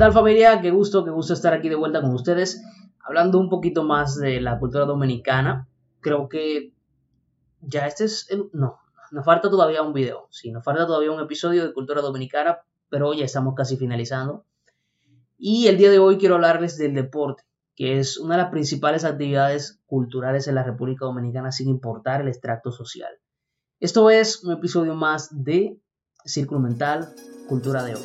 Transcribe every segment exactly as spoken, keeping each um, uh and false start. tal, familia? Qué gusto, qué gusto estar aquí de vuelta con ustedes, hablando un poquito más de la cultura dominicana. Creo que ya este es el... No, nos falta todavía un video, sí, nos falta todavía un episodio de cultura dominicana, pero ya estamos casi finalizando. Y el día de hoy quiero hablarles del deporte, que es una de las principales actividades culturales en la República Dominicana, sin importar el extracto social. Esto es un episodio más de Círculo Mental, Cultura de Hoy.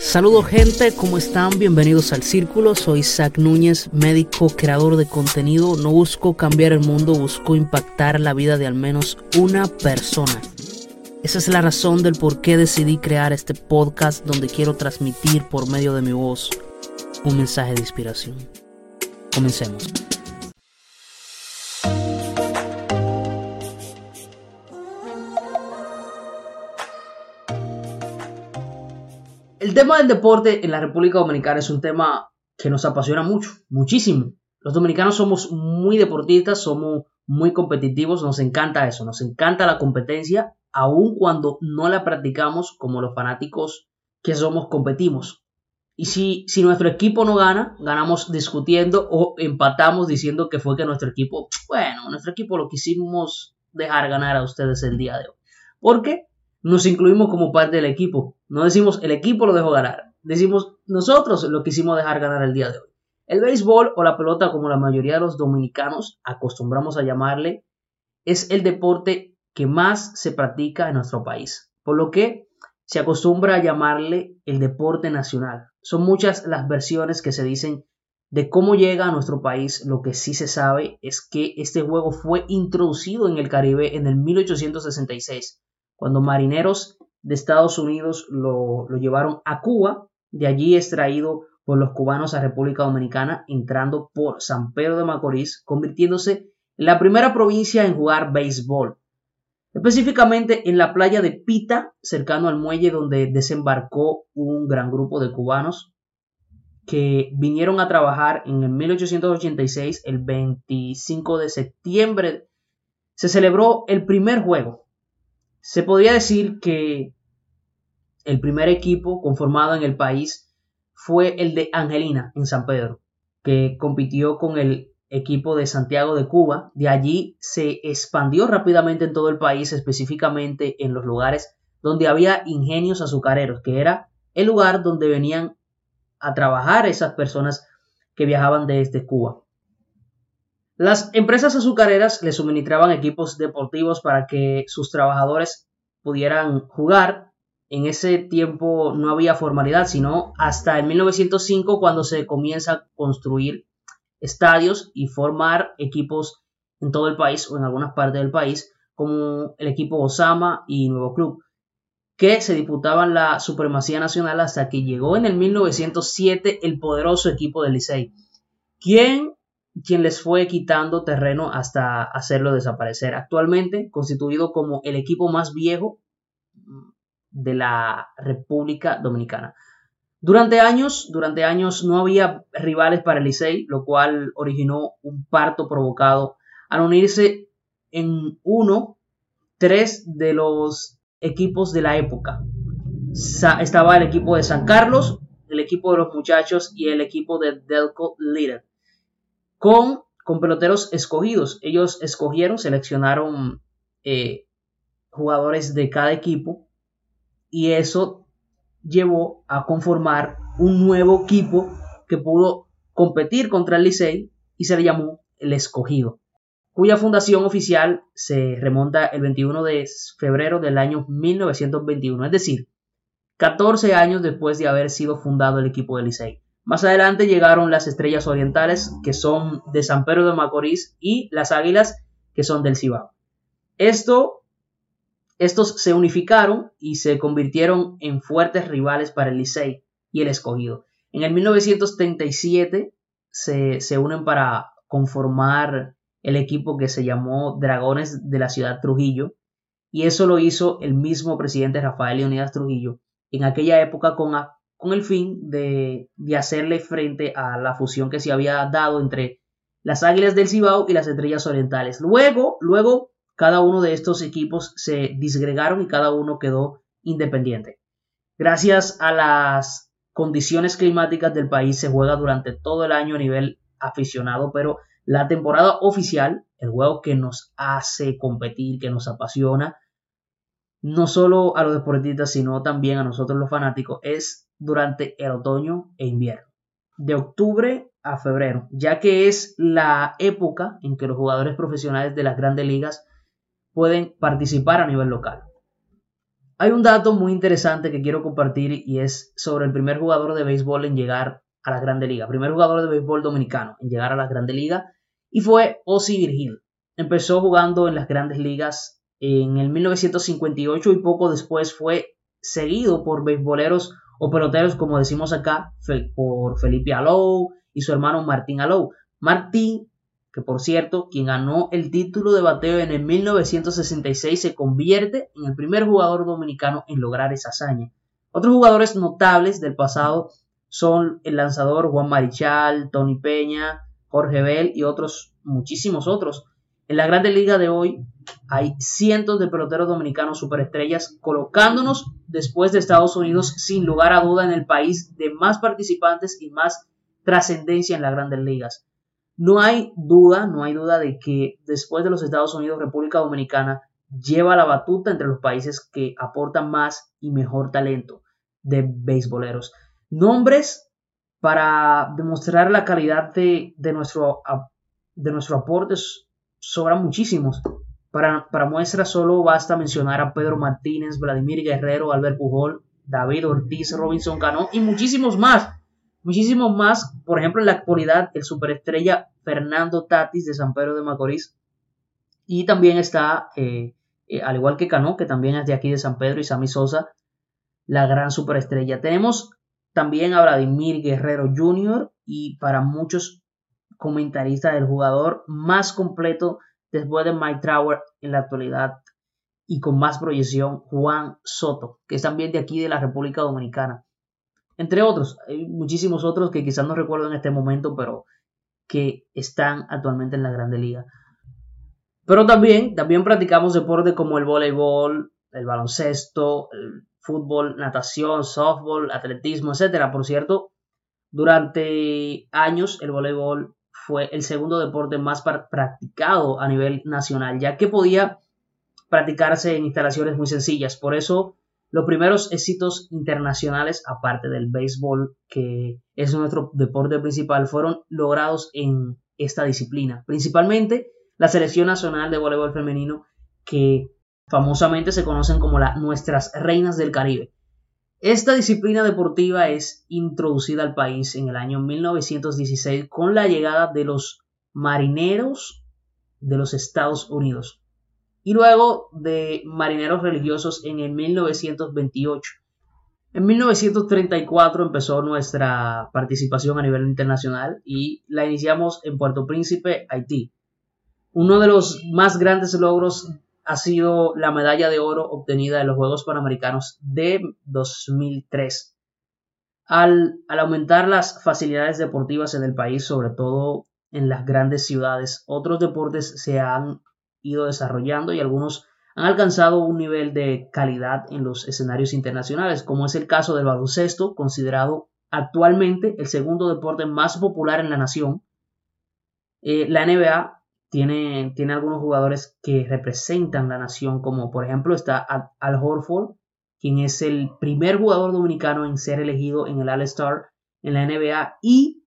Saludos, gente, ¿cómo están? Bienvenidos al Círculo. Soy Zac Núñez, médico, creador de contenido. No busco cambiar el mundo, busco impactar la vida de al menos una persona. Esa es la razón del por qué decidí crear este podcast, donde quiero transmitir por medio de mi voz un mensaje de inspiración. Comencemos. El tema del deporte en la República Dominicana es un tema que nos apasiona mucho, muchísimo. Los dominicanos somos muy deportistas, somos muy competitivos, nos encanta eso, nos encanta la competencia, aun cuando no la practicamos como los fanáticos que somos competimos. Y si, si nuestro equipo no gana, ganamos discutiendo o empatamos diciendo que fue que nuestro equipo, bueno, nuestro equipo lo quisimos dejar ganar a ustedes el día de hoy. ¿Por qué? Nos incluimos como parte del equipo. No decimos el equipo lo dejó ganar. Decimos nosotros lo quisimos dejar ganar el día de hoy. El béisbol o la pelota, como la mayoría de los dominicanos acostumbramos a llamarle, es el deporte que más se practica en nuestro país. Por lo que se acostumbra a llamarle el deporte nacional. Son muchas las versiones que se dicen de cómo llega a nuestro país. Lo que sí se sabe es que este juego fue introducido en el Caribe en el mil ochocientos sesenta y seis. Cuando marineros de Estados Unidos lo, lo llevaron a Cuba, de allí extraído por los cubanos a República Dominicana, entrando por San Pedro de Macorís, convirtiéndose en la primera provincia en jugar béisbol. Específicamente en la playa de Pita, cercano al muelle donde desembarcó un gran grupo de cubanos que vinieron a trabajar en el mil ochocientos ochenta y seis, el veinticinco de septiembre, se celebró el primer juego. Se podría decir que el primer equipo conformado en el país fue el de Angelina, en San Pedro, que compitió con el equipo de Santiago de Cuba. De allí se expandió rápidamente en todo el país, específicamente en los lugares donde había ingenios azucareros, que era el lugar donde venían a trabajar esas personas que viajaban desde Cuba. Las empresas azucareras les suministraban equipos deportivos para que sus trabajadores pudieran jugar. En ese tiempo no había formalidad, sino hasta en mil novecientos cinco, cuando se comienza a construir estadios y formar equipos en todo el país o en algunas partes del país, como el equipo Osama y Nuevo Club, que se disputaban la supremacía nacional hasta que llegó en el mil novecientos siete el poderoso equipo del Licey, quien quien les fue quitando terreno hasta hacerlo desaparecer. Actualmente constituido como el equipo más viejo de la República Dominicana. Durante años, durante años no había rivales para el Licey, lo cual originó un parto provocado al unirse en uno tres de los equipos de la época. Sa- estaba el equipo de San Carlos, el equipo de los muchachos y el equipo de Delco Little. Con, con peloteros escogidos. Ellos escogieron, seleccionaron eh, jugadores de cada equipo, y eso llevó a conformar un nuevo equipo que pudo competir contra el Licey y se le llamó el Escogido, cuya fundación oficial se remonta el veintiuno de febrero del año mil novecientos veintiuno, es decir, catorce años después de haber sido fundado el equipo del Licey. Más adelante llegaron las Estrellas Orientales, que son de San Pedro de Macorís, y las Águilas, que son del Cibao. Esto, estos se unificaron y se convirtieron en fuertes rivales para el Licey y el Escogido. En el mil novecientos treinta y siete se, se unen para conformar el equipo que se llamó Dragones de la Ciudad Trujillo, y eso lo hizo el mismo presidente Rafael Leónidas Trujillo en aquella época con a, con el fin de, de hacerle frente a la fusión que se había dado entre las Águilas del Cibao y las Estrellas Orientales. Luego, luego cada uno de estos equipos se disgregaron y cada uno quedó independiente. Gracias a las condiciones climáticas del país se juega durante todo el año a nivel aficionado, pero la temporada oficial, el juego que nos hace competir, que nos apasiona, no solo a los deportistas, sino también a nosotros los fanáticos, es durante el otoño e invierno, de octubre a febrero, ya que es la época en que los jugadores profesionales de las grandes ligas pueden participar a nivel local. Hay un dato muy interesante que quiero compartir y es sobre el primer jugador de béisbol en llegar a la Grande Liga, primer jugador de béisbol dominicano en llegar a la Grande Liga, y fue Ossi Virgil. Empezó jugando en las Grandes Ligas en el mil novecientos cincuenta y ocho y poco después fue seguido por beisboleros o peloteros, como decimos acá, por Felipe Alou y su hermano Martín Alou. Martín, que por cierto, quien ganó el título de bateo en el mil novecientos sesenta y seis, se convierte en el primer jugador dominicano en lograr esa hazaña. Otros jugadores notables del pasado son el lanzador Juan Marichal, Tony Peña, Jorge Bell y otros, muchísimos otros. En la Grande Liga de hoy hay cientos de peloteros dominicanos superestrellas, colocándonos después de Estados Unidos, sin lugar a duda, en el país de más participantes y más trascendencia en las Grandes Ligas. No hay duda, no hay duda de que después de los Estados Unidos, República Dominicana lleva la batuta entre los países que aportan más y mejor talento de beisboleros. Nombres para demostrar la calidad de, de, nuestro, de nuestro aporte sobran muchísimos. Para, para muestra solo basta mencionar a Pedro Martínez, Vladimir Guerrero, Albert Pujol, David Ortiz, Robinson Cano y muchísimos más. Muchísimos más. Por ejemplo, en la actualidad el superestrella Fernando Tatis de San Pedro de Macorís. Y también está, eh, eh, al igual que Cano, que también es de aquí de San Pedro, y Sammy Sosa, la gran superestrella. Tenemos también a Vladimir Guerrero junior y para muchos comentaristas el jugador más completo después de Mike Trout en la actualidad y con más proyección, Juan Soto, que es también de aquí de la República Dominicana. Entre otros, hay muchísimos otros que quizás no recuerdo en este momento, pero que están actualmente en la Grande Liga. Pero también, también practicamos deportes como el voleibol, el baloncesto, el fútbol, natación, softball, atletismo, etcétera. Por cierto, durante años el voleibol fue el segundo deporte más practicado a nivel nacional, ya que podía practicarse en instalaciones muy sencillas. Por eso, los primeros éxitos internacionales, aparte del béisbol, que es nuestro deporte principal, fueron logrados en esta disciplina. Principalmente la Selección Nacional de Voleibol Femenino, que famosamente se conocen como la, nuestras reinas del Caribe. Esta disciplina deportiva es introducida al país en el año mil novecientos dieciséis con la llegada de los marineros de los Estados Unidos y luego de marineros religiosos en el mil novecientos veintiocho. En mil novecientos treinta y cuatro empezó nuestra participación a nivel internacional y la iniciamos en Puerto Príncipe, Haití. Uno de los más grandes logros ha sido la medalla de oro obtenida en los Juegos Panamericanos de dos mil tres. Al, al aumentar las facilidades deportivas en el país, sobre todo en las grandes ciudades, otros deportes se han ido desarrollando y algunos han alcanzado un nivel de calidad en los escenarios internacionales, como es el caso del baloncesto, considerado actualmente el segundo deporte más popular en la nación. Eh, la N B A Tiene, tiene algunos jugadores que representan la nación, como por ejemplo está Al Horford, quien es el primer jugador dominicano en ser elegido en el All-Star en la N B A y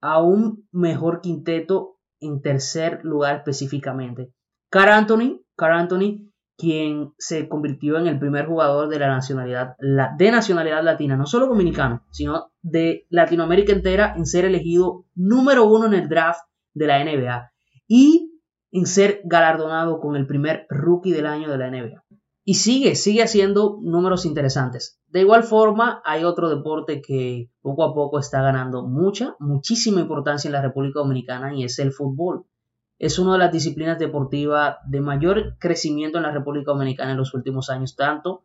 a un mejor quinteto en tercer lugar específicamente. Carl Anthony, Carl Anthony, quien se convirtió en el primer jugador de la nacionalidad, la, de nacionalidad latina, no solo dominicano, sino de Latinoamérica entera, en ser elegido número uno en el draft de la N B A. Y en ser galardonado con el primer rookie del año de la N B A. Y sigue, sigue haciendo números interesantes. De igual forma, hay otro deporte que poco a poco está ganando mucha, muchísima importancia en la República Dominicana y es el fútbol. Es una de las disciplinas deportivas de mayor crecimiento en la República Dominicana en los últimos años, tanto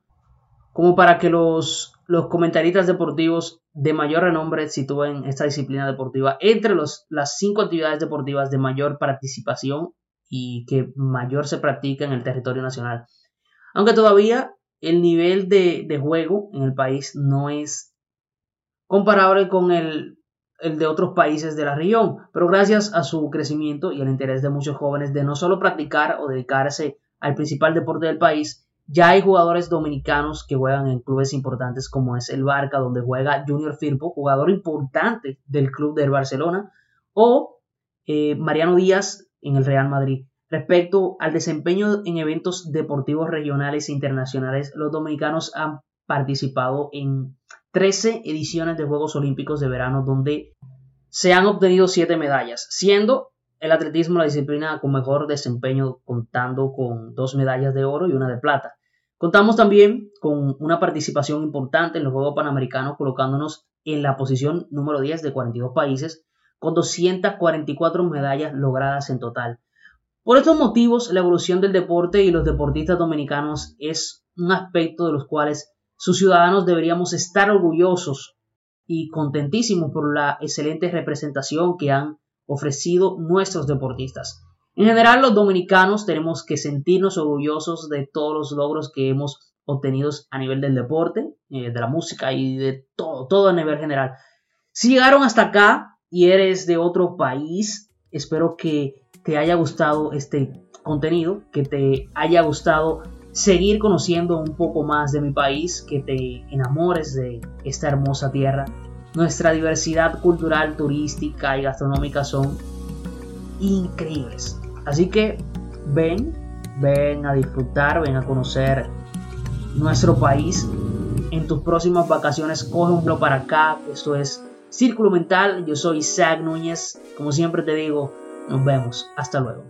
como para que los, los comentaristas deportivos de mayor renombre sitúen esta disciplina deportiva entre los, las cinco actividades deportivas de mayor participación y que mayor se practica en el territorio nacional. Aunque todavía el nivel de, de juego en el país no es comparable con el, el de otros países de la región, pero gracias a su crecimiento y el interés de muchos jóvenes de no solo practicar o dedicarse al principal deporte del país, ya hay jugadores dominicanos que juegan en clubes importantes como es el Barca, donde juega Junior Firpo, jugador importante del club del Barcelona, o eh, Mariano Díaz en el Real Madrid. Respecto al desempeño en eventos deportivos regionales e internacionales, los dominicanos han participado en trece ediciones de Juegos Olímpicos de Verano, donde se han obtenido siete medallas, siendo el atletismo la disciplina con mejor desempeño, contando con dos medallas de oro y una de plata. Contamos también con una participación importante en los Juegos Panamericanos, colocándonos en la posición número diez de cuarenta y dos países, con doscientas cuarenta y cuatro medallas logradas en total. Por estos motivos, la evolución del deporte y los deportistas dominicanos es un aspecto de los cuales sus ciudadanos deberíamos estar orgullosos y contentísimos por la excelente representación que han ofrecido nuestros deportistas. En general, los dominicanos tenemos que sentirnos orgullosos de todos los logros que hemos obtenido a nivel del deporte, eh, de la música y de todo, todo a nivel general. Si llegaron hasta acá y eres de otro país, espero que te haya gustado este contenido, que te haya gustado seguir conociendo un poco más de mi país, que te enamores de esta hermosa tierra. Nuestra diversidad cultural, turística y gastronómica son increíbles. Así que ven, ven a disfrutar, ven a conocer nuestro país. En tus próximas vacaciones, coge un blog para acá. Esto es Círculo Mental. Yo soy Zac Núñez. Como siempre te digo, nos vemos. Hasta luego.